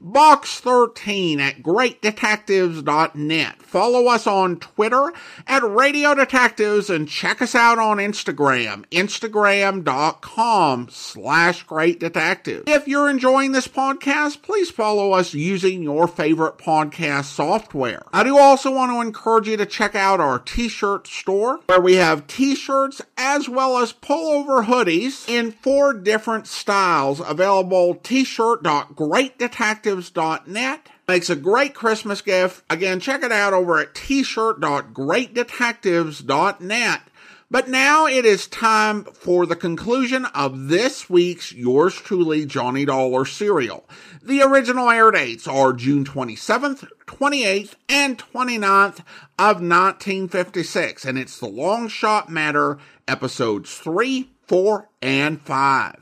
box13@greatdetectives.net. Follow us on Twitter at Radio Detectives and check us out on Instagram, instagram.com/greatdetectives. If you're enjoying this podcast, please follow us using your favorite podcast software. I do also want to encourage you to check out our t-shirt store where we have t-shirts as well as pullover hoodies in 4 different styles available. T-shirt.greatdetectives.net makes a great Christmas gift. Again, check it out over at t-shirt.greatdetectives.net. But now it is time for the conclusion of this week's Yours Truly Johnny Dollar serial. The original air dates are June 27th, 28th, and 29th of 1956, and it's The Long Shot Murder, episodes 3, 4, and 5.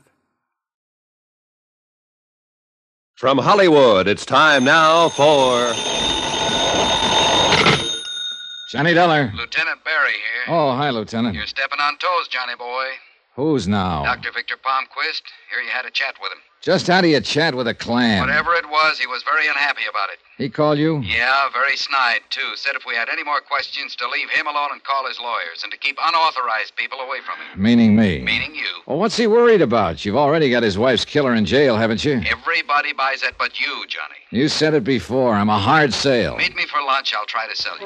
From Hollywood, it's time now for... Johnny Dollar. Lieutenant Barry here. Oh, hi, Lieutenant. You're stepping on toes, Johnny boy. Who's now? Dr. Victor Palmquist. Hear you had a chat with him. Just how do you chat with a clam? Whatever it was, he was very unhappy about it. He called you? Yeah, very snide, too. Said if we had any more questions, to leave him alone and call his lawyers, and to keep unauthorized people away from him. Meaning me? Meaning you. Well, what's he worried about? You've already got his wife's killer in jail, haven't you? Everybody buys that but you, Johnny. You said it before. I'm a hard sale. Meet me for lunch. I'll try to sell you.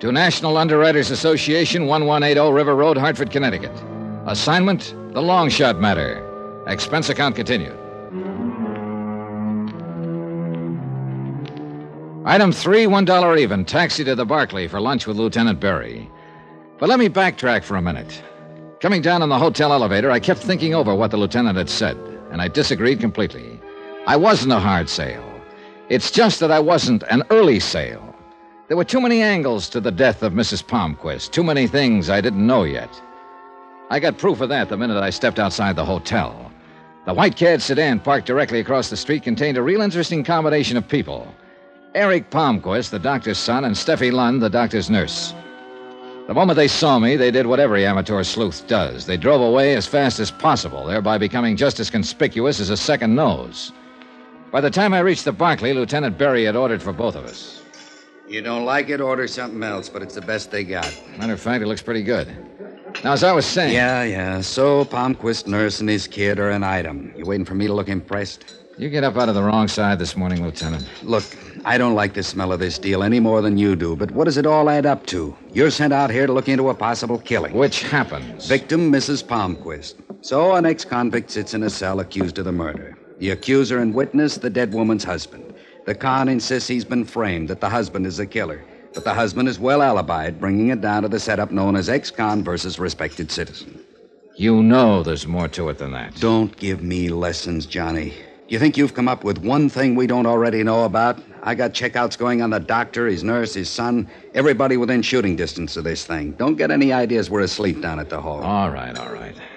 to National Underwriters Association, 1180 River Road, Hartford, Connecticut. Assignment, The Long Shot Murder. Expense account continued. Item 3, $1 even. Taxi to the Barclay for lunch with Lieutenant Barry. But let me backtrack for a minute. Coming down in the hotel elevator, I kept thinking over what the lieutenant had said, and I disagreed completely. I wasn't a hard sale. It's just that I wasn't an early sale. There were too many angles to the death of Mrs. Palmquist, too many things I didn't know yet. I got proof of that the minute I stepped outside the hotel. The white cab sedan parked directly across the street contained a real interesting combination of people. Eric Palmquist, the doctor's son, and Steffi Lund, the doctor's nurse. The moment they saw me, they did what every amateur sleuth does. They drove away as fast as possible, thereby becoming just as conspicuous as a second nose. By the time I reached the Barclay, Lieutenant Barry had ordered for both of us. You don't like it, order something else, but it's the best they got. Matter of fact, it looks pretty good. Now, as I was saying... Yeah. So, Palmquist, nurse, and his kid are an item. You waiting for me to look impressed? You get up out of the wrong side this morning, Lieutenant. Look, I don't like the smell of this deal any more than you do, but what does it all add up to? You're sent out here to look into a possible killing. Which happens. Victim, Mrs. Palmquist. So, an ex-convict sits in a cell accused of the murder. The accuser and witness, the dead woman's husband. The con insists he's been framed, that the husband is the killer. But the husband is well alibied, bringing it down to the setup known as ex-con versus respected citizen. You know there's more to it than that. Don't give me lessons, Johnny. You think you've come up with one thing we don't already know about? I got checkouts going on the doctor, his nurse, his son, everybody within shooting distance of this thing. Don't get any ideas we're asleep down at the hall. All right.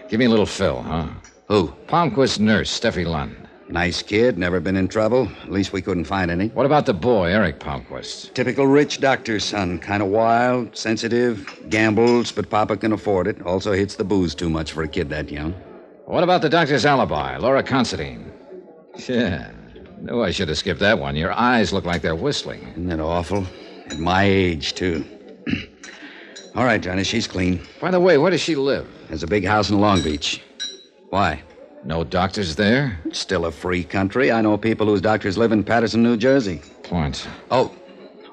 Give me a little fill, huh? Who? Palmquist's nurse, Steffi Lund. Nice kid, never been in trouble. At least we couldn't find any. What about the boy, Eric Palmquist? Typical rich doctor's son. Kind of wild, sensitive, gambles, but Papa can afford it. Also hits the booze too much for a kid that young. What about the doctor's alibi, Laura Considine? Yeah, knew I should have skipped that one. Your eyes look like they're whistling. Isn't that awful? At my age, too. All right, Johnny, she's clean. By the way, where does she live? Has a big house in Long Beach. Why? No doctors there? Still a free country. I know people whose doctors live in Paterson, New Jersey. Point. Oh,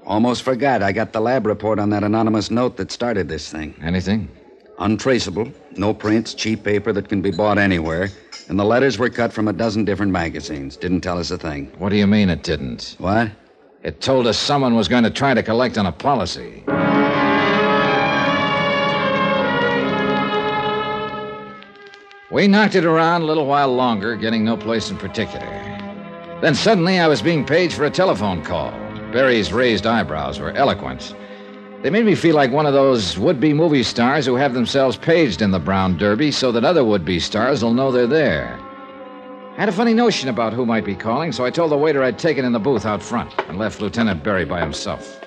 almost forgot. I got the lab report on that anonymous note that started this thing. Anything? Untraceable, no prints, cheap paper that can be bought anywhere, and the letters were cut from a dozen different magazines. Didn't tell us a thing. What do you mean it didn't? What? It told us someone was going to try to collect on a policy. We knocked it around a little while longer, getting no place in particular. Then suddenly I was being paged for a telephone call. Barry's raised eyebrows were eloquent. They made me feel like one of those would-be movie stars who have themselves paged in the Brown Derby so that other would-be stars will know they're there. I had a funny notion about who might be calling, so I told the waiter I'd taken in the booth out front and left Lieutenant Barry by himself.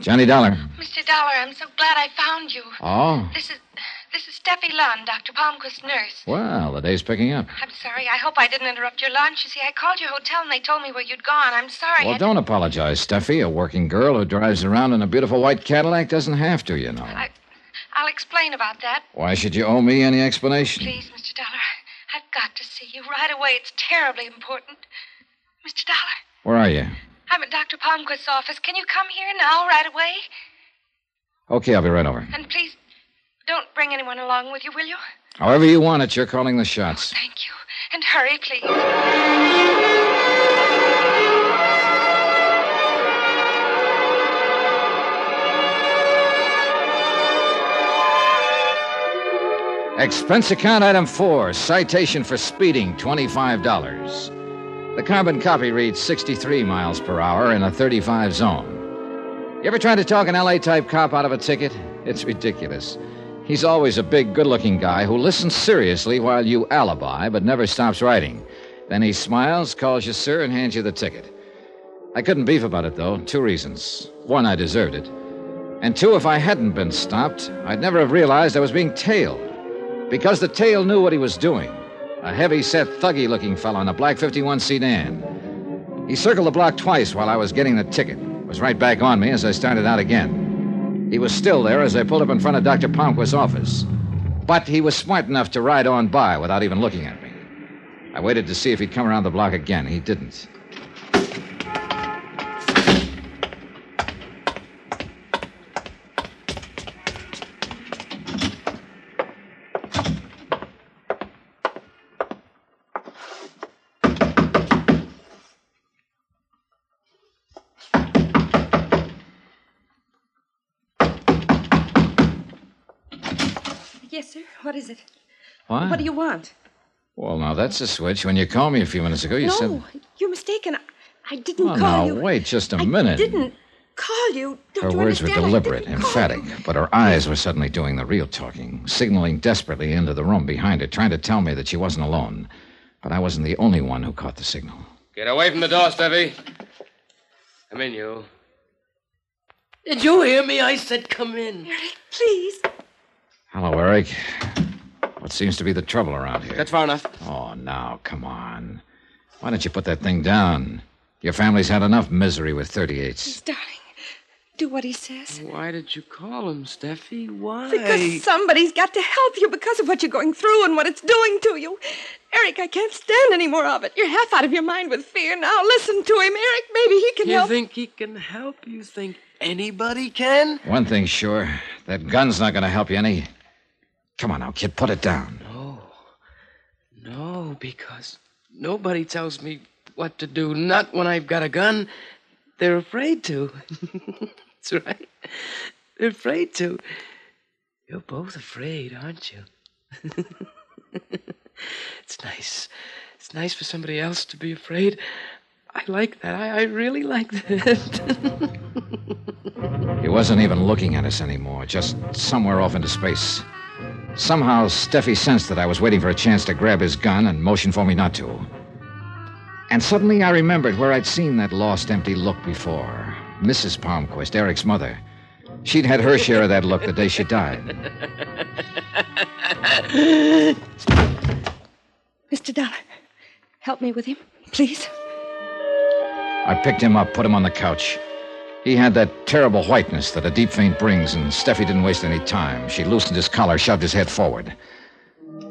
Johnny Dollar. Mr. Dollar, I'm so glad I found you. Oh? This is Steffi Lund, Dr. Palmquist's nurse. Well, the day's picking up. I'm sorry. I hope I didn't interrupt your lunch. You see, I called your hotel and they told me where you'd gone. I'm sorry. Well, don't apologize, Steffi. A working girl who drives around in a beautiful white Cadillac doesn't have to, you know. I'll explain about that. Why should you owe me any explanation? Please, Mr. Dollar, I've got to see you right away. It's terribly important. Mr. Dollar. Where are you? I'm at Dr. Palmquist's office. Can you come here now, right away? Okay, I'll be right over. And please... don't bring anyone along with you, will you? However you want it, you're calling the shots. Oh, thank you. And hurry, please. Expense account item 4, citation for speeding, $25. The carbon copy reads 63 miles per hour in a 35 zone. You ever tried to talk an L.A.-type cop out of a ticket? It's ridiculous. He's always a big, good-looking guy who listens seriously while you alibi, but never stops writing. Then he smiles, calls you sir, and hands you the ticket. I couldn't beef about it, though. 2 reasons. 1, I deserved it. And 2, if I hadn't been stopped, I'd never have realized I was being tailed. Because the tail knew what he was doing. A heavy-set, thuggy-looking fellow in a black 51 sedan. He circled the block twice while I was getting the ticket. Was right back on me as I started out again. He was still there as I pulled up in front of Dr. Palmquist's office. But he was smart enough to ride on by without even looking at me. I waited to see if he'd come around the block again. He didn't. Yes, sir. What is it? What? What do you want? Well, now, that's a switch. When you called me a few minutes ago, you said... No, you're mistaken. I didn't call you. Now, wait just a minute. I didn't call you. Her words were deliberate, emphatic, but her eyes were suddenly doing the real talking, signaling desperately into the room behind her, trying to tell me that she wasn't alone. But I wasn't the only one who caught the signal. Get away from the door, Steffi. Come in, you. Did you hear me? I said come in. Eric, please... Hello, Eric. What seems to be the trouble around here? That's far enough. Oh, now, come on. Why don't you put that thing down? Your family's had enough misery with 38s. Darling, do what he says. Why did you call him, Steffi? Why? Because somebody's got to help you because of what you're going through and what it's doing to you. Eric, I can't stand any more of it. You're half out of your mind with fear now. Listen to him, Eric. Maybe he can help. You think he can help? You think anybody can? One thing's sure. That gun's not going to help you any... Come on now, kid, put it down. No, because nobody tells me what to do. Not when I've got a gun. They're afraid to. That's right. They're afraid to. You're both afraid, aren't you? It's nice. It's nice for somebody else to be afraid. I like that. I really like that. He wasn't even looking at us anymore, just somewhere off into space. Somehow, Steffi sensed that I was waiting for a chance to grab his gun and motioned for me not to. And suddenly I remembered where I'd seen that lost, empty look before. Mrs. Palmquist, Eric's mother. She'd had her share of that look the day she died. Mr. Dollar, help me with him, please. I picked him up, put him on the couch. He had that terrible whiteness that a deep faint brings, and Steffi didn't waste any time. She loosened his collar, shoved his head forward.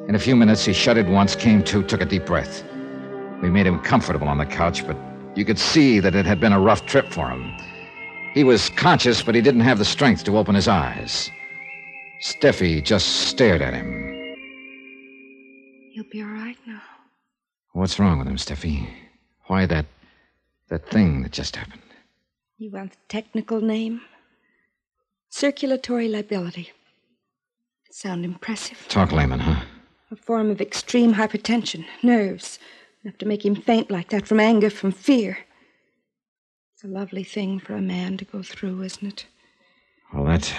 In a few minutes, he shuddered once, came to, took a deep breath. We made him comfortable on the couch, but you could see that it had been a rough trip for him. He was conscious, but he didn't have the strength to open his eyes. Steffi just stared at him. He'll be all right now. What's wrong with him, Steffi? Why that thing that just happened? You want the technical name? Circulatory liability. Sound impressive? Talk layman, huh? A form of extreme hypertension, nerves. Enough to make him faint like that from anger, from fear. It's a lovely thing for a man to go through, isn't it? Well, that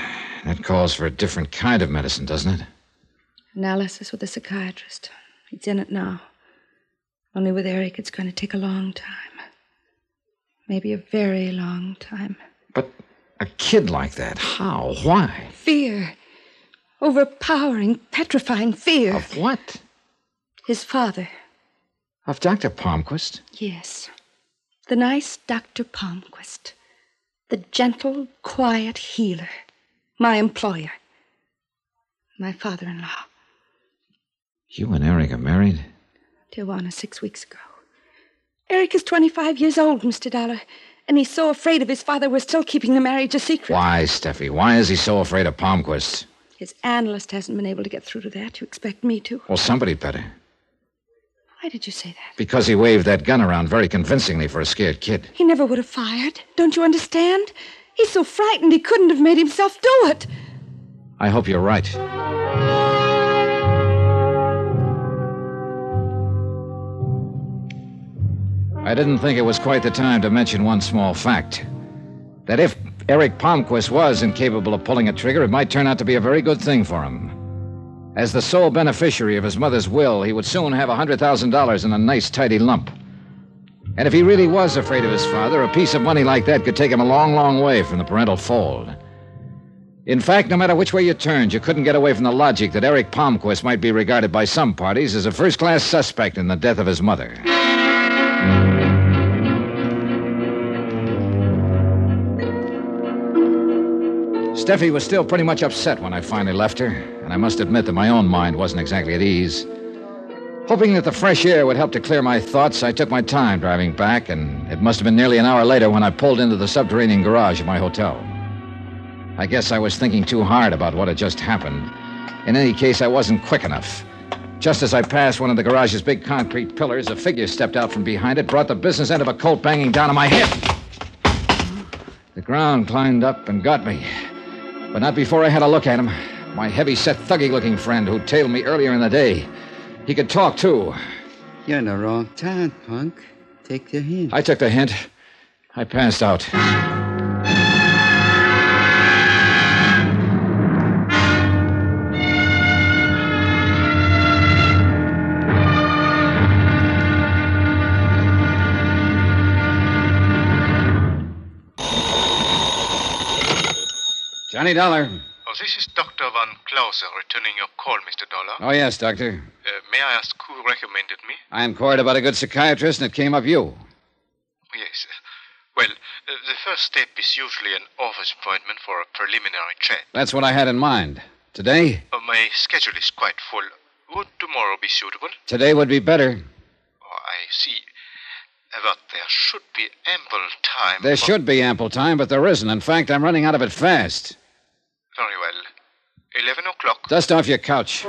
calls for a different kind of medicine, doesn't it? Analysis with a psychiatrist. He's in it now. Only with Eric, it's going to take a long time. Maybe a very long time. But a kid like that, how? Why? Fear. Overpowering, petrifying fear. Of what? His father. Of Dr. Palmquist? Yes. The nice Dr. Palmquist. The gentle, quiet healer. My employer. My father-in-law. You and Eric are married? Tijuana, 6 weeks ago. Eric is 25 years old, Mr. Dollar, and he's so afraid of his father we're still keeping the marriage a secret. Why, Steffi? Why is he so afraid of Palmquist? His analyst hasn't been able to get through to that. You expect me to? Well, somebody better. Why did you say that? Because he waved that gun around very convincingly for a scared kid. He never would have fired. Don't you understand? He's so frightened he couldn't have made himself do it. I hope you're right. I didn't think it was quite the time to mention one small fact. That if Eric Palmquist was incapable of pulling a trigger, it might turn out to be a very good thing for him. As the sole beneficiary of his mother's will, he would soon have $100,000 in a nice, tidy lump. And if he really was afraid of his father, a piece of money like that could take him a long, long way from the parental fold. In fact, no matter which way you turned, you couldn't get away from the logic that Eric Palmquist might be regarded by some parties as a first-class suspect in the death of his mother. Steffi was still pretty much upset when I finally left her, and I must admit that my own mind wasn't exactly at ease. Hoping that the fresh air would help to clear my thoughts, I took my time driving back, and it must have been nearly an hour later when I pulled into the subterranean garage of my hotel. I guess I was thinking too hard about what had just happened. In any case, I wasn't quick enough. Just as I passed one of the garage's big concrete pillars, a figure stepped out from behind it, brought the business end of a Colt banging down on my head. The ground climbed up and got me. But not before I had a look at him. My heavy-set, thuggy-looking friend who tailed me earlier in the day. He could talk, too. You're in the wrong town, punk. Take the hint. I took the hint. I passed out. Johnny Dollar. Oh, this is Dr. Van Klauser returning your call, Mr. Dollar. Oh, yes, Doctor. May I ask who recommended me? I inquired about a good psychiatrist, and it came up you. Yes. Well, the first step is usually an office appointment for a preliminary chat. That's what I had in mind. Today? My schedule is quite full. Would tomorrow be suitable? Today would be better. Oh, I see. But there should be ample time. There should be ample time, but there isn't. In fact, I'm running out of it fast. Very well. 11:00. Dust off your couch.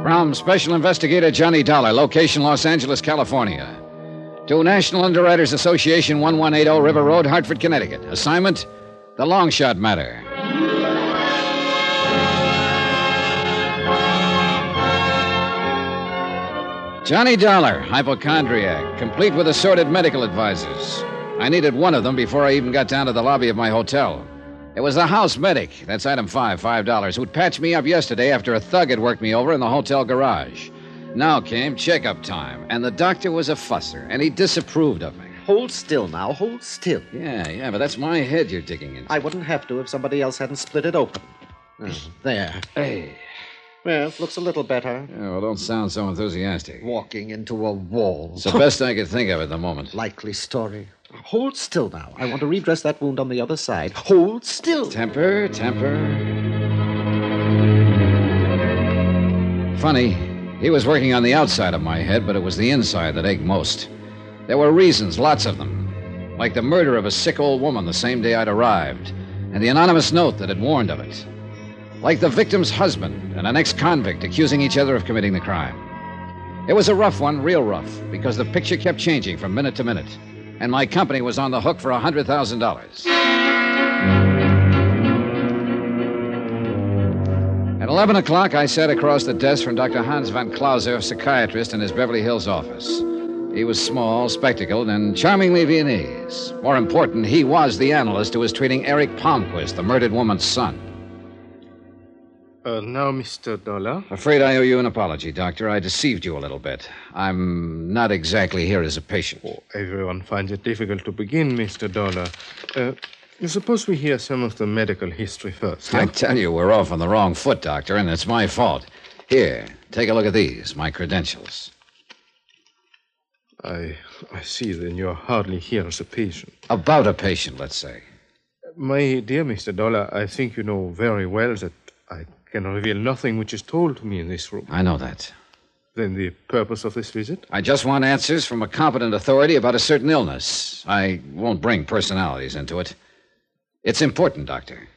From Special Investigator Johnny Dollar, location Los Angeles, California. To National Underwriters Association, 1180 River Road, Hartford, Connecticut. Assignment, The Long Shot Murder. Johnny Dollar, hypochondriac, complete with assorted medical advisors. I needed one of them before I even got down to the lobby of my hotel. It was the house medic, that's item 5, $5, who'd patched me up yesterday after a thug had worked me over in the hotel garage. Now came checkup time, and the doctor was a fusser, and he disapproved of me. Hold still now, hold still. Yeah, but that's my head you're digging into. I wouldn't have to if somebody else hadn't split it open. Oh. There. Hey. Well, looks a little better. Yeah, well, don't sound so enthusiastic. Walking into a wall. It's the best I could think of at the moment. Likely story. Hold still now. I want to redress that wound on the other side. Hold still. Temper, temper. Funny, he was working on the outside of my head, but it was the inside that ached most. There were reasons, lots of them. Like the murder of a sick old woman the same day I'd arrived, and the anonymous note that had warned of it. Like the victim's husband and an ex-convict accusing each other of committing the crime. It was a rough one, real rough, because the picture kept changing from minute to minute. And my company was on the hook for $100,000. At 11 o'clock, I sat across the desk from Dr. Hans van Klauser, psychiatrist in his Beverly Hills office. He was small, spectacled, and charmingly Viennese. More important, he was the analyst who was treating Eric Palmquist, the murdered woman's son. Now, Mr. Dollar? Afraid I owe you an apology, Doctor. I deceived you a little bit. I'm not exactly here as a patient. Oh, everyone finds it difficult to begin, Mr. Dollar. Suppose we hear some of the medical history first. Yeah? I tell you, we're off on the wrong foot, Doctor, and it's my fault. Here, take a look at these, my credentials. I see, then you're hardly here as a patient. About a patient, let's say. My dear Mr. Dollar, I think you know very well that I can reveal nothing which is told to me in this room. I know that. Then the purpose of this visit? I just want answers from a competent authority about a certain illness. I won't bring personalities into it. It's important, Doctor.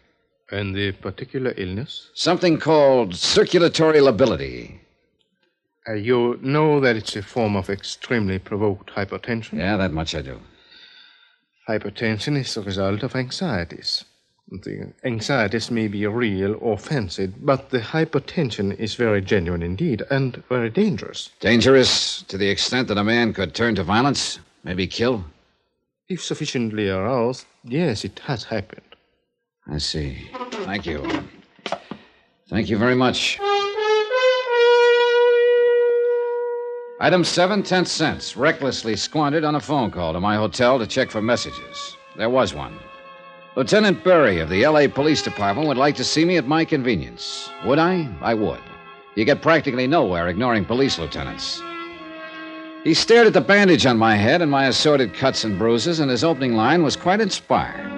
And the particular illness? Something called circulatory lability. You know that it's a form of extremely provoked hypertension? Yeah, that much I do. Hypertension is the result of anxieties. The anxieties may be real or fancied, but the hypertension is very genuine indeed, and very dangerous. Dangerous to the extent that a man could turn to violence, maybe kill? If sufficiently aroused, yes, it has happened. I see. Thank you. Thank you very much. Item 7, 10 cents, recklessly squandered on a phone call to my hotel to check for messages. There was one. Lieutenant Barry of the L.A. Police Department would like to see me at my convenience. Would I? I would. You get practically nowhere ignoring police lieutenants. He stared at the bandage on my head and my assorted cuts and bruises, and his opening line was quite inspired.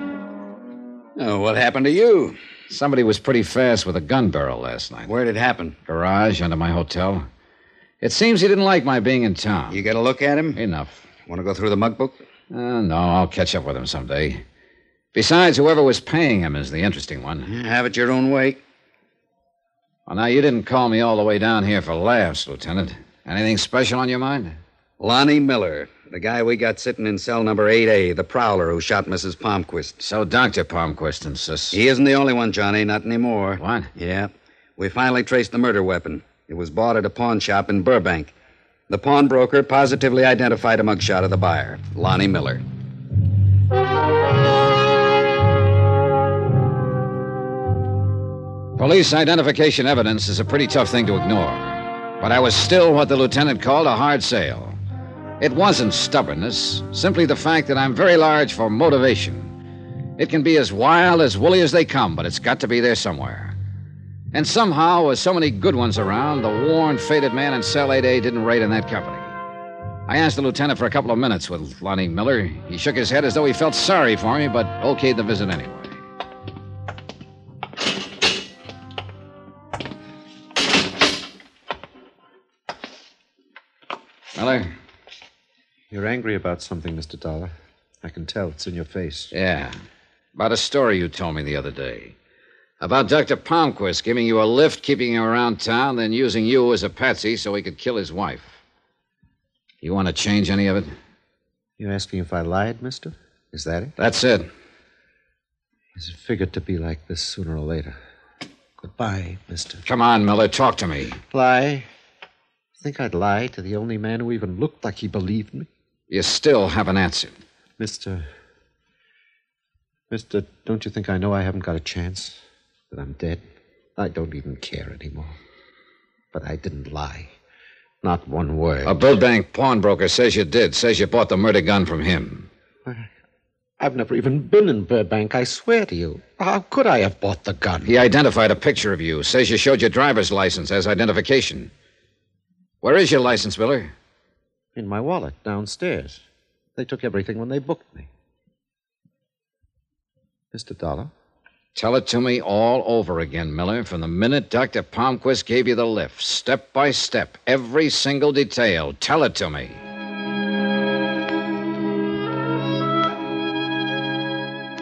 Oh, what happened to you? Somebody was pretty fast with a gun barrel last night. Where did it happen? Garage under my hotel. It seems he didn't like my being in town. You got a look at him? Enough. Want to go through the mug book? No, I'll catch up with him someday. Besides, whoever was paying him is the interesting one. Have it your own way. Well, now, you didn't call me all the way down here for laughs, Lieutenant. Anything special on your mind? Lonnie Miller, the guy we got sitting in cell number 8A, the prowler who shot Mrs. Palmquist. So Dr. Palmquist insists. He isn't the only one, Johnny, not anymore. What? Yeah. We finally traced the murder weapon. It was bought at a pawn shop in Burbank. The pawnbroker positively identified a mugshot of the buyer, Lonnie Miller. Police identification evidence is a pretty tough thing to ignore. But I was still what the lieutenant called a hard sale. It wasn't stubbornness, simply the fact that I'm very large for motivation. It can be as wild, as woolly as they come, but it's got to be there somewhere. And somehow, with so many good ones around, the worn, faded man in cell 8A didn't raid in that company. I asked the lieutenant for a couple of minutes with Lonnie Miller. He shook his head as though he felt sorry for me, but okayed the visit anyway. Miller? You're angry about something, Mr. Dollar. I can tell. It's in your face. Yeah. About a story you told me the other day. About Dr. Palmquist giving you a lift, keeping you around town, then using you as a patsy so he could kill his wife. You want to change any of it? You're asking if I lied, mister? Is that it? That's it. It's figured to be like this sooner or later. Goodbye, mister. Come on, Miller. Talk to me. Lie? Think I'd lie to the only man who even looked like he believed me? You still haven't answered. Mister, don't you think I know I haven't got a chance? That I'm dead? I don't even care anymore. But I didn't lie. Not one word. A Burbank pawnbroker says you did, says you bought the murder gun from him. I've never even been in Burbank, I swear to you. How could I have bought the gun? He identified a picture of you, says you showed your driver's license as identification. Where is your license, Miller? In my wallet, downstairs. They took everything when they booked me. Mr. Dollar? Tell it to me all over again, Miller, from the minute Dr. Palmquist gave you the lift. Step by step, every single detail. Tell it to me.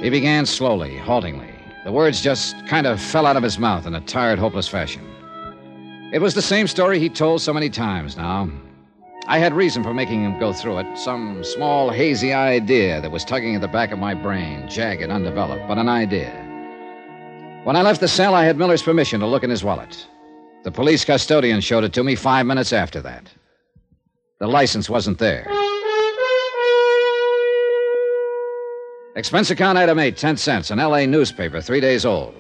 He began slowly, haltingly. The words just kind of fell out of his mouth in a tired, hopeless fashion. It was the same story he told so many times now. I had reason for making him go through it, some small, hazy idea that was tugging at the back of my brain, jagged, undeveloped, but an idea. When I left the cell, I had Miller's permission to look in his wallet. The police custodian showed it to me 5 minutes after that. The license wasn't there. Expense account item 8, 10 cents, an L.A. newspaper, 3 days old.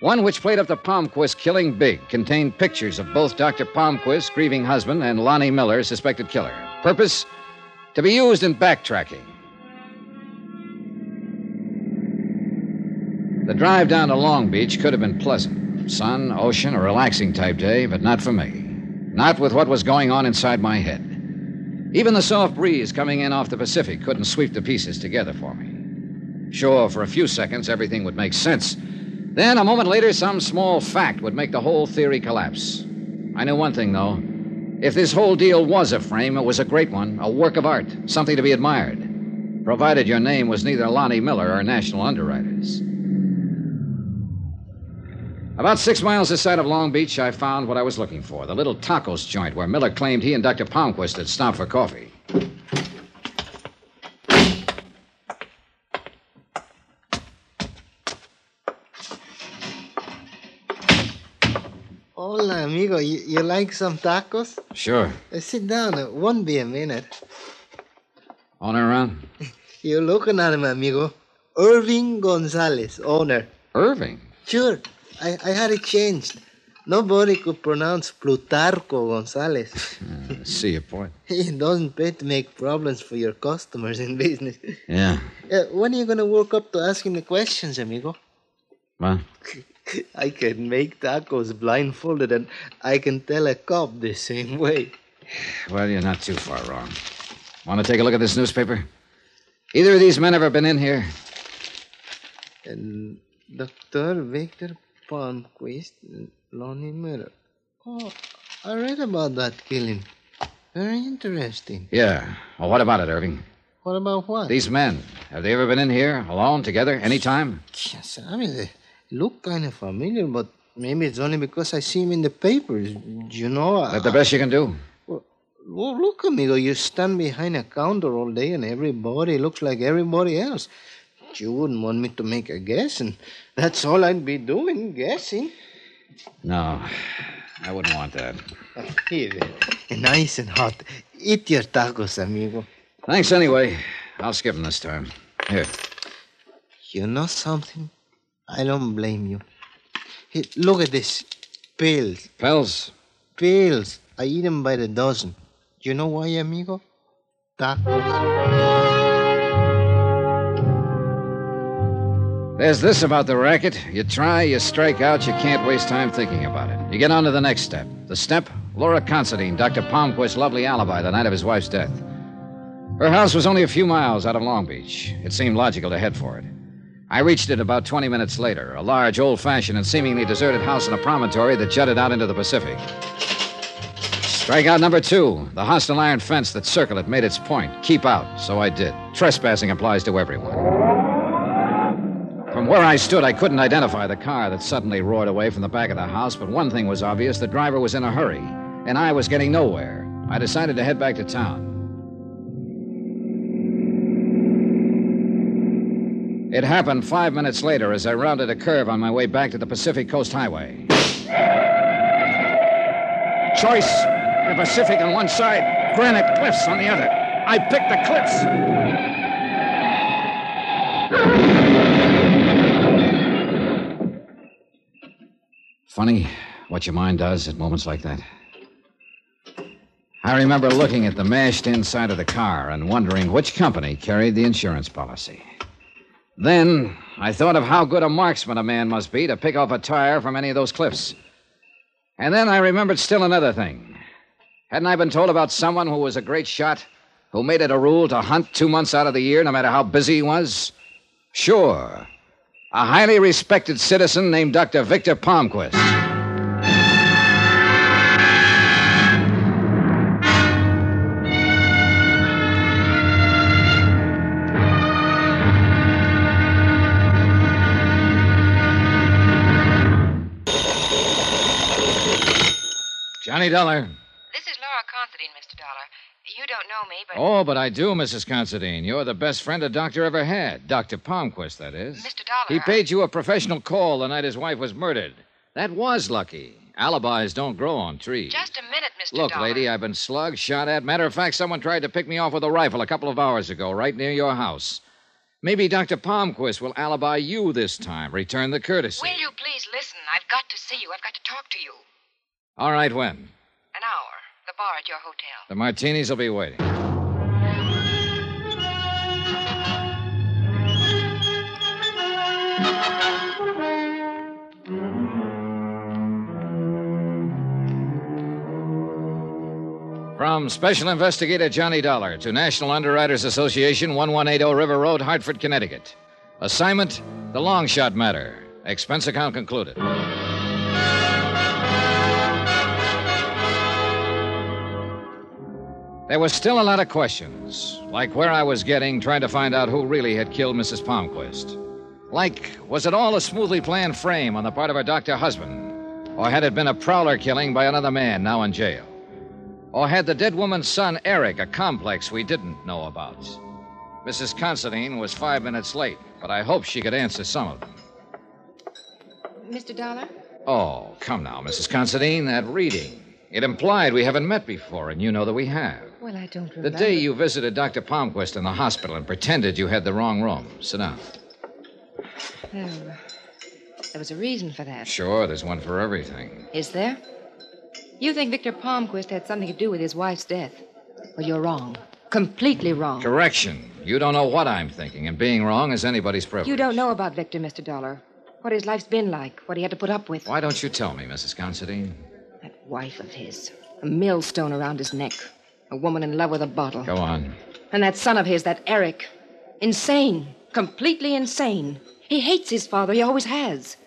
One which played up the Palmquist killing big, contained pictures of both Dr. Palmquist, grieving husband, and Lonnie Miller, suspected killer. Purpose? To be used in backtracking. The drive down to Long Beach could have been pleasant. Sun, ocean, a relaxing type day, but not for me. Not with what was going on inside my head. Even the soft breeze coming in off the Pacific couldn't sweep the pieces together for me. Sure, for a few seconds, everything would make sense. Then, a moment later, some small fact would make the whole theory collapse. I knew one thing, though. If this whole deal was a frame, it was a great one, a work of art, something to be admired, provided your name was neither Lonnie Miller or National Underwriters. About 6 miles this side of Long Beach, I found what I was looking for, the little tacos joint where Miller claimed he and Dr. Palmquist had stopped for coffee. Hola, amigo. You like some tacos? Sure. Sit down. It won't be a minute. Owner around? You're looking at him, amigo. Irving Gonzalez, owner. Irving? Sure. I had it changed. Nobody could pronounce Plutarco Gonzalez. I see your point. It doesn't pay to make problems for your customers in business. Yeah. When are you going to work up to asking the questions, amigo? What? I can make tacos blindfolded, and I can tell a cop the same way. Well, you're not too far wrong. Want to take a look at this newspaper? Either of these men ever been in here? Dr. Victor Palmquist, Lonnie Miller. Oh, I read about that killing. Very interesting. Yeah. Well, what about it, Irving? What about what? These men. Have they ever been in here, alone, together, any time? Yes, I mean, they look kind of familiar, but maybe it's only because I see them in the papers. You know, That's the best you can do. Well, look, amigo, you stand behind a counter all day and everybody looks like everybody else. You wouldn't want me to make a guess, and that's all I'd be doing, guessing. No, I wouldn't want that. Here, nice and hot. Eat your tacos, amigo. Thanks anyway. I'll skip them this time. Here. You know something? I don't blame you. Hey, look at this. Pills. Pills? Pills. I eat them by the dozen. You know why, amigo? Tacos. There's this about the racket. You try, you strike out, you can't waste time thinking about it. You get on to the next step. The step, Laura Considine, Dr. Palmquist's lovely alibi the night of his wife's death. Her house was only a few miles out of Long Beach. It seemed logical to head for it. I reached it about 20 minutes later, a large, old-fashioned and seemingly deserted house in a promontory that jutted out into the Pacific. Strikeout number 2, the hostile iron fence that circled it made its point. Keep out, so I did. Trespassing applies to everyone. From where I stood, I couldn't identify the car that suddenly roared away from the back of the house, but one thing was obvious. The driver was in a hurry, and I was getting nowhere. I decided to head back to town. It happened 5 minutes later as I rounded a curve on my way back to the Pacific Coast Highway. Choice, the Pacific on one side, granite cliffs on the other. I picked the cliffs. Funny what your mind does at moments like that. I remember looking at the mashed inside of the car and wondering which company carried the insurance policy. Then I thought of how good a marksman a man must be to pick off a tire from any of those cliffs. And then I remembered still another thing. Hadn't I been told about someone who was a great shot? who made it a rule to hunt 2 months out of the year, no matter how busy he was? Sure, a highly respected citizen named Dr. Victor Palmquist. Johnny Dollar. This is Laura Considine, Mr. Dollar. You don't know me, but... Oh, but I do, Mrs. Considine. You're the best friend a doctor ever had. Dr. Palmquist, that is. Mr. Dollar, he paid you a professional call the night his wife was murdered. That was lucky. Alibis don't grow on trees. Just a minute, Mr. Dollar. Look, lady, I've been slugged, shot at. Matter of fact, someone tried to pick me off with a rifle a couple of hours ago right near your house. Maybe Dr. Palmquist will alibi you this time. Return the courtesy. Will you please listen? I've got to see you. I've got to talk to you. All right, when? An hour. The bar at your hotel. The martinis will be waiting. From Special Investigator Johnny Dollar to National Underwriters Association, 1180 River Road, Hartford, Connecticut. Assignment, The Long Shot Murder. Expense account concluded. There were still a lot of questions, like where I was getting, trying to find out who really had killed Mrs. Palmquist. Like, was it all a smoothly planned frame on the part of her doctor husband? Or had it been a prowler killing by another man now in jail? Or had the dead woman's son, Eric, a complex we didn't know about? Mrs. Considine was 5 minutes late, but I hoped she could answer some of them. Mr. Dollar? Oh, come now, Mrs. Considine, that reading. It implied we haven't met before, and you know that we have. Well, I don't remember. The day you visited Dr. Palmquist in the hospital and pretended you had the wrong room. Sit down. There was a reason for that. Sure, there's one for everything. Is there? You think Victor Palmquist had something to do with his wife's death? Well, you're wrong. Completely wrong. Correction. You don't know what I'm thinking, and being wrong is anybody's privilege. You don't know about Victor, Mr. Dollar. What his life's been like, what he had to put up with. Why don't you tell me, Mrs. Considine? That wife of his, a millstone around his neck, a woman in love with a bottle. Go on. And that son of his, that Eric, insane, completely insane. He hates his father, he always has.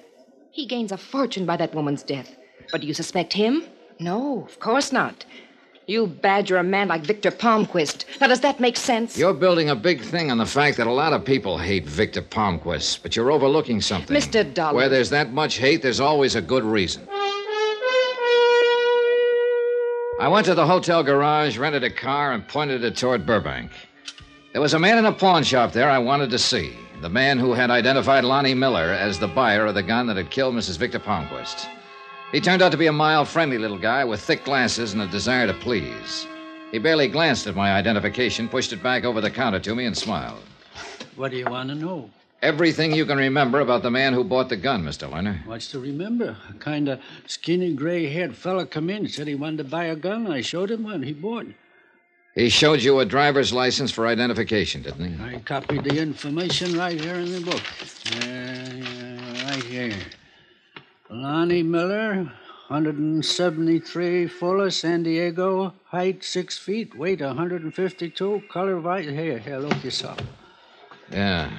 He gains a fortune by that woman's death. But do you suspect him? No, of course not. You badger a man like Victor Palmquist. Now, does that make sense? You're building a big thing on the fact that a lot of people hate Victor Palmquist, but you're overlooking something. Mr. Dollar. Where there's that much hate, there's always a good reason. I went to the hotel garage, rented a car, and pointed it toward Burbank. There was a man in a pawn shop there I wanted to see, the man who had identified Lonnie Miller as the buyer of the gun that had killed Mrs. Victor Palmquist. He turned out to be a mild, friendly little guy with thick glasses and a desire to please. He barely glanced at my identification, pushed it back over the counter to me, and smiled. What do you want to know? Everything you can remember about the man who bought the gun, Mr. Lerner. What's to remember? A kind of skinny, gray-haired fellow come in and said he wanted to buy a gun. I showed him one. He bought it. He showed you a driver's license for identification, didn't he? I copied the information right here in the book. Right here. Lonnie Miller, 173 Fuller, San Diego, height 6 feet, weight 152, color white hair. Here, look this up. Yeah.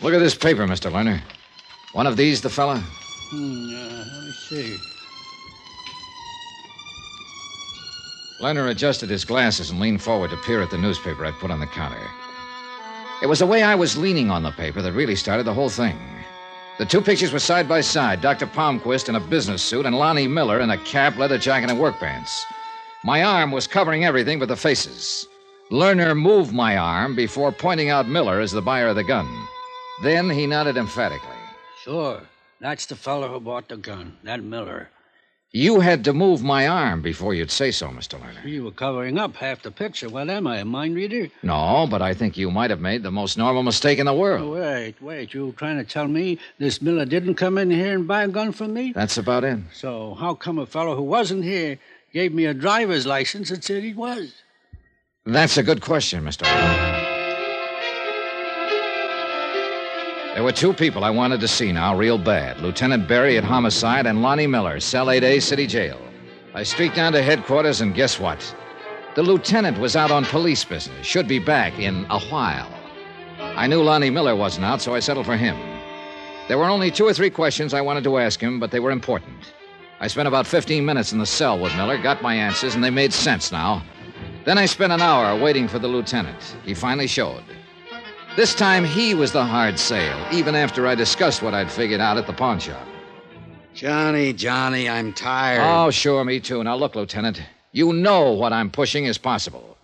Look at this paper, Mr. Lerner. One of these, the fella? Let me see. Lerner adjusted his glasses and leaned forward to peer at the newspaper I'd put on the counter. It was the way I was leaning on the paper that really started the whole thing. The two pictures were side by side, Dr. Palmquist in a business suit and Lonnie Miller in a cap, leather jacket, and work pants. My arm was covering everything but the faces. Lerner moved my arm before pointing out Miller as the buyer of the gun. Then he nodded emphatically. Sure. That's the fellow who bought the gun, that Miller. You had to move my arm before you'd say so, Mr. Lerner. You were covering up half the picture. What am I, a mind reader? No, but I think you might have made the most normal mistake in the world. Wait. You trying to tell me this Miller didn't come in here and buy a gun from me? That's about it. So how come a fellow who wasn't here gave me a driver's license and said he was? That's a good question, Mr. Lerner. There were two people I wanted to see now real bad. Lieutenant Barry at Homicide and Lonnie Miller, Cell 8A, City Jail. I streaked down to headquarters and guess what? The lieutenant was out on police business, should be back in a while. I knew Lonnie Miller wasn't out, so I settled for him. There were only 2 or 3 questions I wanted to ask him, but they were important. I spent about 15 minutes in the cell with Miller, got my answers, and they made sense now. Then I spent an hour waiting for the lieutenant. He finally showed. This time, he was the hard sale, even after I discussed what I'd figured out at the pawn shop. Johnny, I'm tired. Oh, sure, me too. Now, look, Lieutenant, you know what I'm pushing is possible.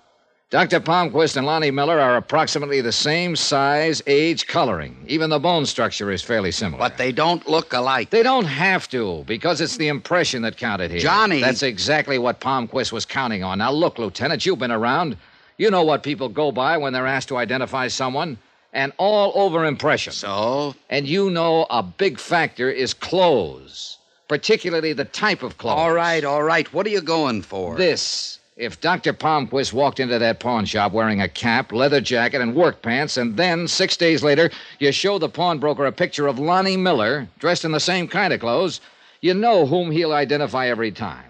Dr. Palmquist and Lonnie Miller are approximately the same size, age, coloring. Even the bone structure is fairly similar. But they don't look alike. They don't have to, because it's the impression that counted here. Johnny! That's exactly what Palmquist was counting on. Now, look, Lieutenant, you've been around. You know what people go by when they're asked to identify someone. An all-over impression. So? And you know a big factor is clothes, particularly the type of clothes. All right. What are you going for? This. If Dr. Palmquist walked into that pawn shop wearing a cap, leather jacket, and work pants, and then 6 days later you show the pawnbroker a picture of Lonnie Miller dressed in the same kind of clothes, you know whom he'll identify every time.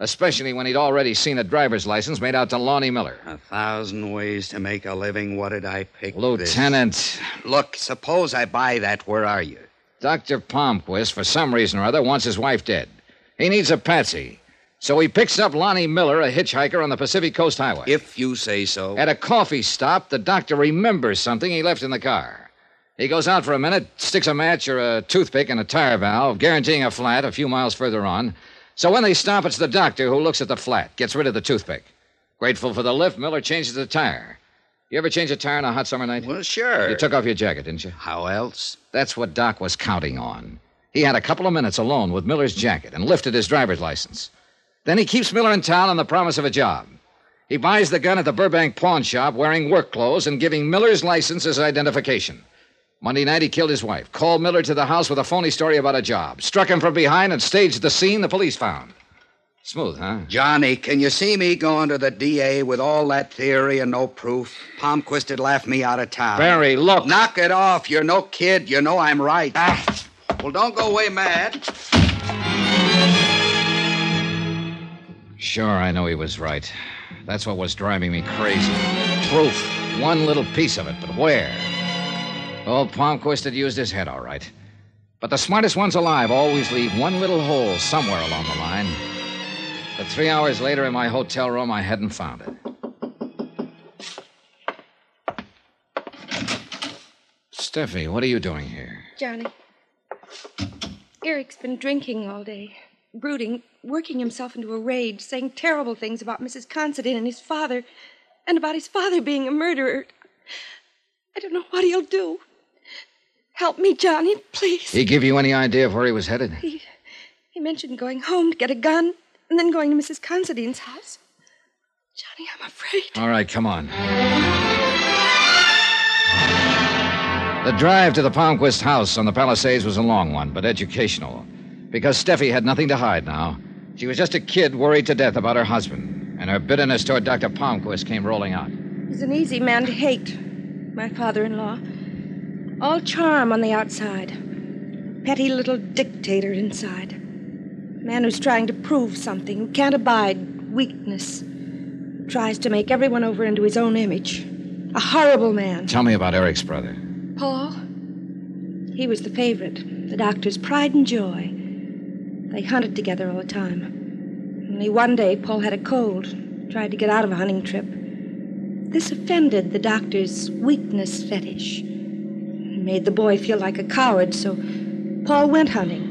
Especially when he'd already seen a driver's license made out to Lonnie Miller. 1,000 ways to make a living. What did I pick? Lieutenant. This? Look, suppose I buy that. Where are you? Dr. Palmquist, for some reason or other, wants his wife dead. He needs a patsy. So he picks up Lonnie Miller, a hitchhiker, on the Pacific Coast Highway. If you say so. At a coffee stop, the doctor remembers something he left in the car. He goes out for a minute, sticks a match or a toothpick in a tire valve, guaranteeing a flat a few miles further on. So when they stop, it's the doctor who looks at the flat, gets rid of the toothpick. Grateful for the lift, Miller changes the tire. You ever change a tire on a hot summer night? Well, sure. You took off your jacket, didn't you? How else? That's what Doc was counting on. He had a couple of minutes alone with Miller's jacket and lifted his driver's license. Then he keeps Miller in town on the promise of a job. He buys the gun at the Burbank pawn shop wearing work clothes and giving Miller's license as identification. Monday night, he killed his wife, called Miller to the house with a phony story about a job, struck him from behind and staged the scene the police found. Smooth, huh? Johnny, can you see me going to the DA with all that theory and no proof? Palmquist had laughed me out of town. Barry, look. Knock it off. You're no kid. You know I'm right. Ah. Well, don't go away mad. Sure, I know he was right. That's what was driving me crazy. Proof. One little piece of it, but where? Old Palmquist had used his head all right. But the smartest ones alive always leave one little hole somewhere along the line. But 3 hours later in my hotel room, I hadn't found it. Steffi, what are you doing here? Johnny, Eric's been drinking all day, brooding, working himself into a rage, saying terrible things about Mrs. Considine and his father, and about his father being a murderer. I don't know what he'll do. Help me, Johnny, please. He give you any idea of where he was headed? He mentioned going home to get a gun and then going to Mrs. Considine's house. Johnny, I'm afraid. All right, come on. The drive to the Palmquist house on the Palisades was a long one, but educational. Because Steffi had nothing to hide now. She was just a kid worried to death about her husband. And her bitterness toward Dr. Palmquist came rolling out. He's an easy man to hate. My father-in-law. All charm on the outside. Petty little dictator inside. Man who's trying to prove something, who can't abide weakness. Tries to make everyone over into his own image. A horrible man. Tell me about Eric's brother. Paul? He was the favorite, the doctor's pride and joy. They hunted together all the time. Only one day, Paul had a cold, tried to get out of a hunting trip. This offended the doctor's weakness fetish. It made the boy feel like a coward, so Paul went hunting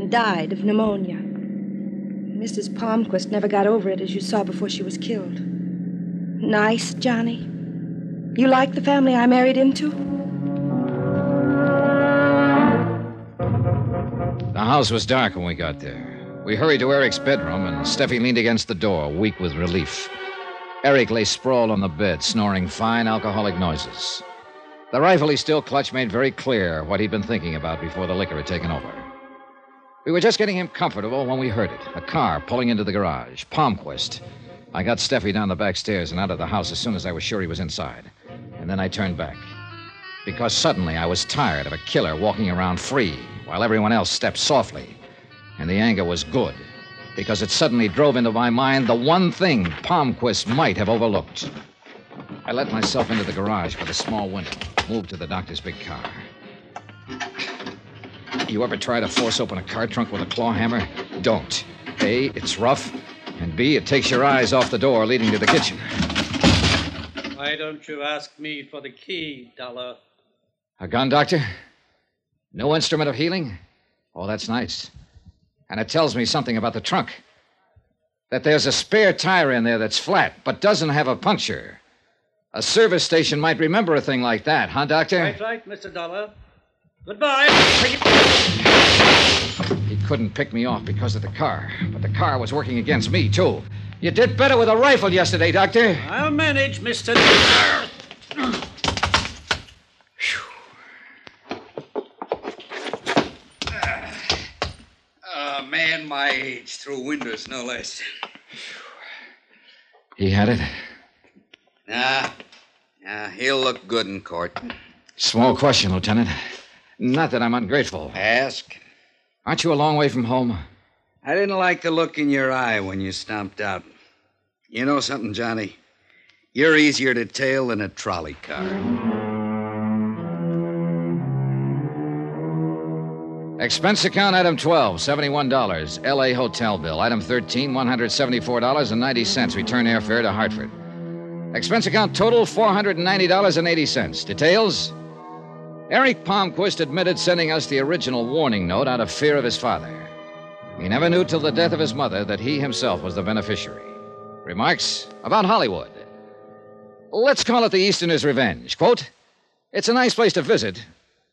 and died of pneumonia. Mrs. Palmquist never got over it, as you saw before she was killed. Nice, Johnny. You like the family I married into? The house was dark when we got there. We hurried to Eric's bedroom, and Steffi leaned against the door, weak with relief. Eric lay sprawled on the bed, snoring fine alcoholic noises. The rifle he still clutched made very clear what he'd been thinking about before the liquor had taken over. We were just getting him comfortable when we heard it. A car pulling into the garage. Palmquist. I got Steffi down the back stairs and out of the house as soon as I was sure he was inside. And then I turned back. Because suddenly I was tired of a killer walking around free while everyone else stepped softly. And the anger was good. because it suddenly drove into my mind the one thing Palmquist might have overlooked. I let myself into the garage by the small window, moved to the doctor's big car. You ever try to force open a car trunk with a claw hammer? Don't. A, it's rough, and B, it takes your eyes off the door leading to the kitchen. Why don't you ask me for the key, Dollar? A gun, Doctor? No instrument of healing? Oh, that's nice. And it tells me something about the trunk. That there's a spare tire in there that's flat, but doesn't have a puncture. A service station might remember a thing like that, huh, Doctor? Right, Mr. Dollar. Goodbye. He couldn't pick me off because of the car, but the car was working against me, too. You did better with a rifle yesterday, Doctor. I'll manage, Mr. Dollar. A man my age through windows, no less. He had it. Nah, he'll look good in court. Small question, Lieutenant. Not that I'm ungrateful. Ask. Aren't you a long way from home? I didn't like the look in your eye when you stomped out. You know something, Johnny? You're easier to tail than a trolley car. Expense account item 12, $71. L.A. hotel bill. Item 13, $174.90. Return airfare to Hartford. Expense account total, $490.80. Details? Eric Palmquist admitted sending us the original warning note out of fear of his father. He never knew till the death of his mother that he himself was the beneficiary. Remarks about Hollywood. Let's call it the Easterner's Revenge. Quote, "It's a nice place to visit,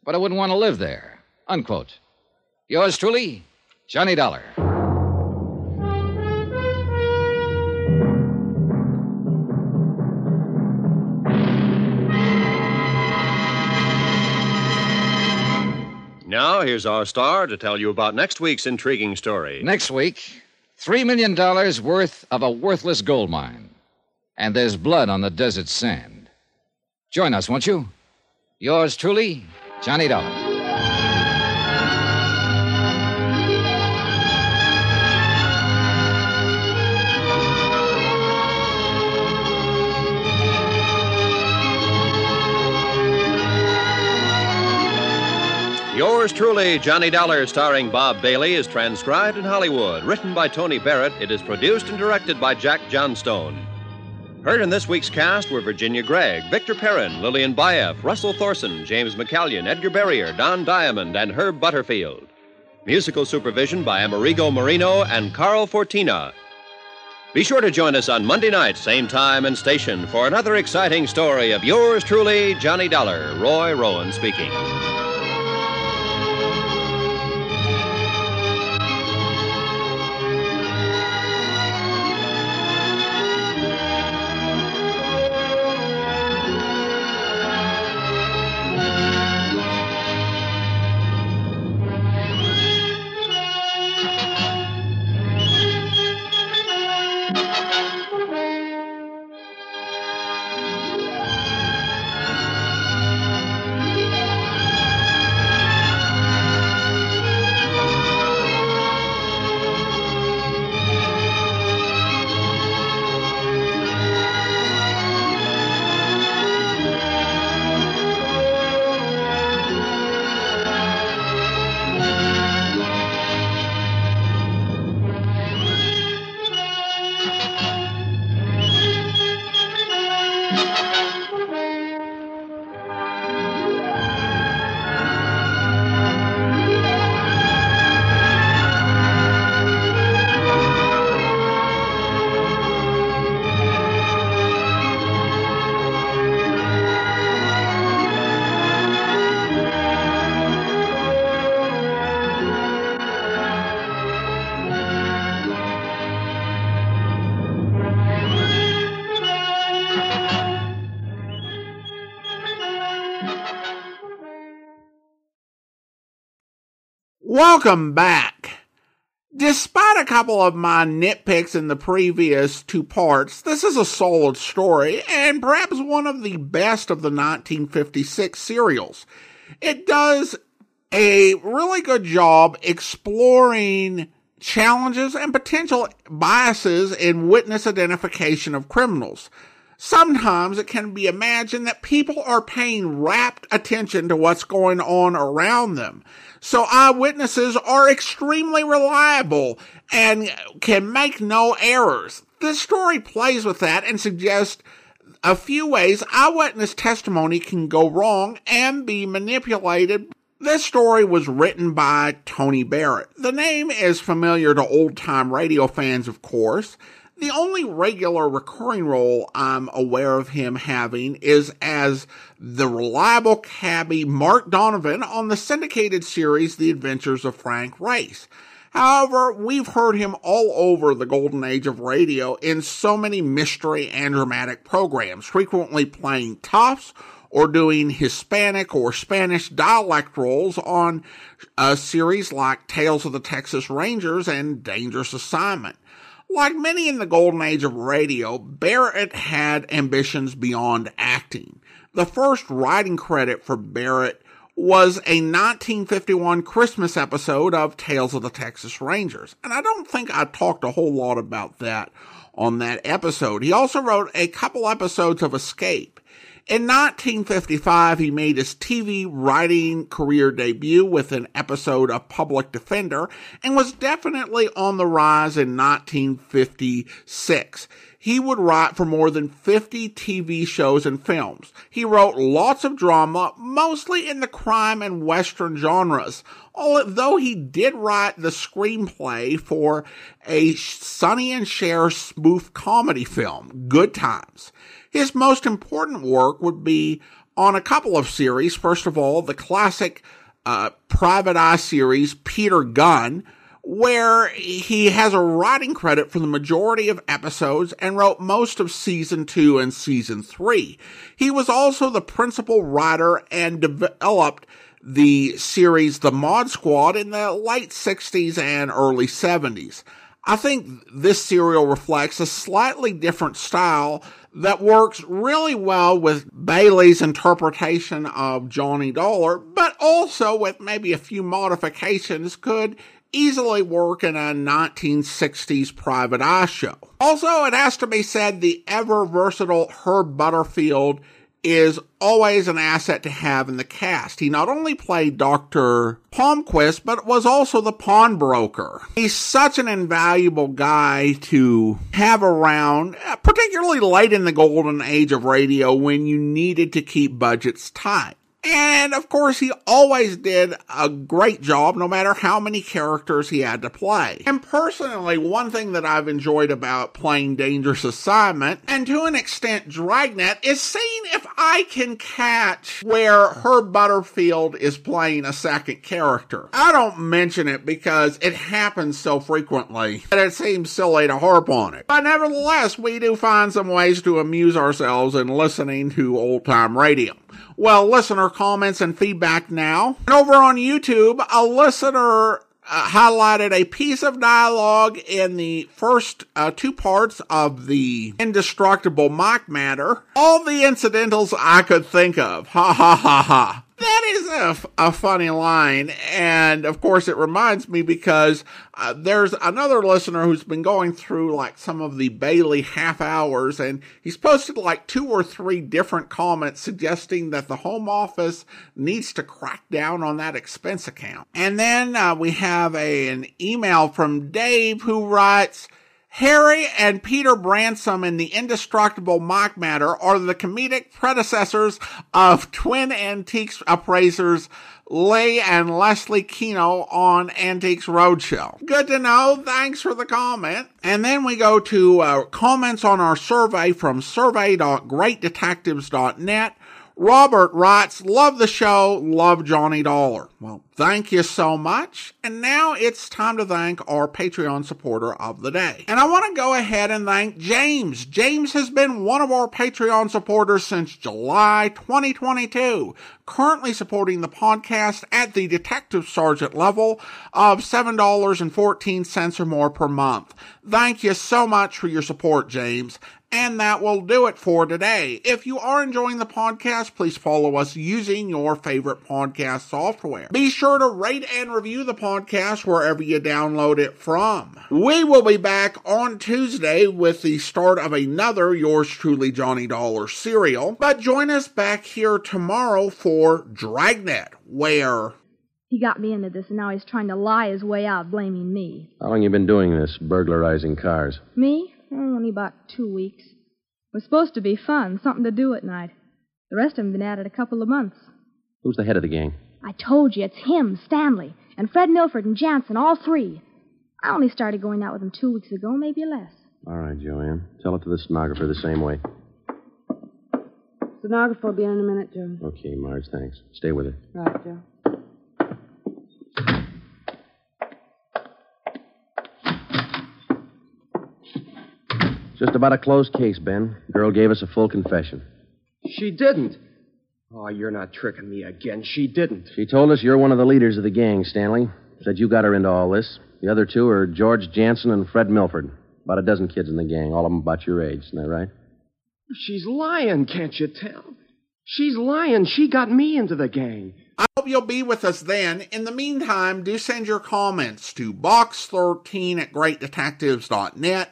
but I wouldn't want to live there." Unquote. Yours truly, Johnny Dollar. Now, here's our star to tell you about next week's intriguing story. Next week, $3 million worth of a worthless gold mine. And there's blood on the desert sand. Join us, won't you? Yours truly, Johnny Dollar. Yours truly, Johnny Dollar, starring Bob Bailey, is transcribed in Hollywood. Written by Tony Barrett, it is produced and directed by Jack Johnstone. Heard in this week's cast were Virginia Gregg, Victor Perrin, Lillian Buyeff, Russell Thorson, James McCallion, Edgar Barrier, Don Diamond, and Herb Butterfield. Musical supervision by Amerigo Marino and Carl Fortina. Be sure to join us on Monday night, same time and station, for another exciting story of Yours truly, Johnny Dollar. Roy Rowan speaking. Welcome back. Despite a couple of my nitpicks in the previous two parts, this is a solid story and perhaps one of the best of the 1956 serials. It does a really good job exploring challenges and potential biases in witness identification of criminals. Sometimes it can be imagined that people are paying rapt attention to what's going on around them. So eyewitnesses are extremely reliable and can make no errors. This story plays with that and suggests a few ways eyewitness testimony can go wrong and be manipulated. This story was written by Tony Barrett. The name is familiar to old-time radio fans, of course. The only regular recurring role I'm aware of him having is as the reliable cabbie Mark Donovan on the syndicated series The Adventures of Frank Race. However, we've heard him all over the golden age of radio in so many mystery and dramatic programs, frequently playing toughs or doing Hispanic or Spanish dialect roles on a series like Tales of the Texas Rangers and Dangerous Assignment. Like many in the golden age of radio, Barrett had ambitions beyond acting. The first writing credit for Barrett was a 1951 Christmas episode of Tales of the Texas Rangers, and I don't think I talked a whole lot about that on that episode. He also wrote a couple episodes of Escape. In 1955, he made his TV writing career debut with an episode of Public Defender and was definitely on the rise in 1956. He would write for more than 50 TV shows and films. He wrote lots of drama, mostly in the crime and Western genres, although he did write the screenplay for a Sonny and Cher spoof comedy film, Good Times. His most important work would be on a couple of series. First of all, the classic Private Eye series, Peter Gunn, where he has a writing credit for the majority of episodes and wrote most of Season 2 and Season 3. He was also the principal writer and developed the series The Mod Squad in the late 60s and early 70s. I think this serial reflects a slightly different style that works really well with Bailey's interpretation of Johnny Dollar, but also with maybe a few modifications could easily work in a 1960s Private Eye show. Also, it has to be said, the ever-versatile Herb Butterfield is always an asset to have in the cast. He not only played Dr. Palmquist, but was also the pawnbroker. He's such an invaluable guy to have around, particularly late in the golden age of radio when you needed to keep budgets tight. And, of course, he always did a great job, no matter how many characters he had to play. And personally, one thing that I've enjoyed about playing Dangerous Assignment, and to an extent Dragnet, is seeing if I can catch where Herb Butterfield is playing a second character. I don't mention it because it happens so frequently that it seems silly to harp on it. But nevertheless, we do find some ways to amuse ourselves in listening to old-time radio. Well, listener comments and feedback now. And over on YouTube, a listener highlighted a piece of dialogue in the first two parts of the Indestructible Mike matter. All the incidentals I could think of. Ha ha ha ha. That is a funny line, and of course it reminds me because there's another listener who's been going through like some of the Bailey half hours, and he's posted like 2 or 3 different comments suggesting that the Home Office needs to crack down on that expense account. And then we have an email from Dave who writes, Harry and Peter Bransom in the Indestructible Mike matter are the comedic predecessors of twin antiques appraisers Lee and Leslie Keno on Antiques Roadshow. Good to know. Thanks for the comment. And then we go to comments on our survey from survey.greatdetectives.net. Robert writes, love the show, love Johnny Dollar. Well, thank you so much. And now it's time to thank our Patreon supporter of the day. And I want to go ahead and thank James. James has been one of our Patreon supporters since July 2022, currently supporting the podcast at the Detective Sergeant level of $7.14 or more per month. Thank you so much for your support, James. And that will do it for today. If you are enjoying the podcast, please follow us using your favorite podcast software. Be sure sure to rate and review the podcast wherever you download it from. We will be back on Tuesday with the start of another Yours Truly Johnny Dollar serial, but join us back here tomorrow for Dragnet, where... He got me into this, and now he's trying to lie his way out, blaming me. How long have you been doing this, burglarizing cars? Me? Oh, only about 2 weeks. It was supposed to be fun, something to do at night. The rest of them been at it a couple of months. Who's the head of the gang? I told you, it's him, Stanley, and Fred Milford and Jansen, all three. I only started going out with them 2 weeks ago, maybe less. All right, Joanne. Tell it to the stenographer the same way. Stenographer will be in a minute, Joe. Okay, Marge, thanks. Stay with her. Right, Joe. Just about a closed case, Ben. The girl gave us a full confession. She didn't. Oh, you're not tricking me again. She didn't. She told us you're one of the leaders of the gang, Stanley. Said you got her into all this. The other two are George Jansen and Fred Milford. About a dozen kids in the gang, all of them about your age. Isn't that right? She's lying, can't you tell? She's lying. She got me into the gang. I hope you'll be with us then. In the meantime, do send your comments to box13@greatdetectives.net.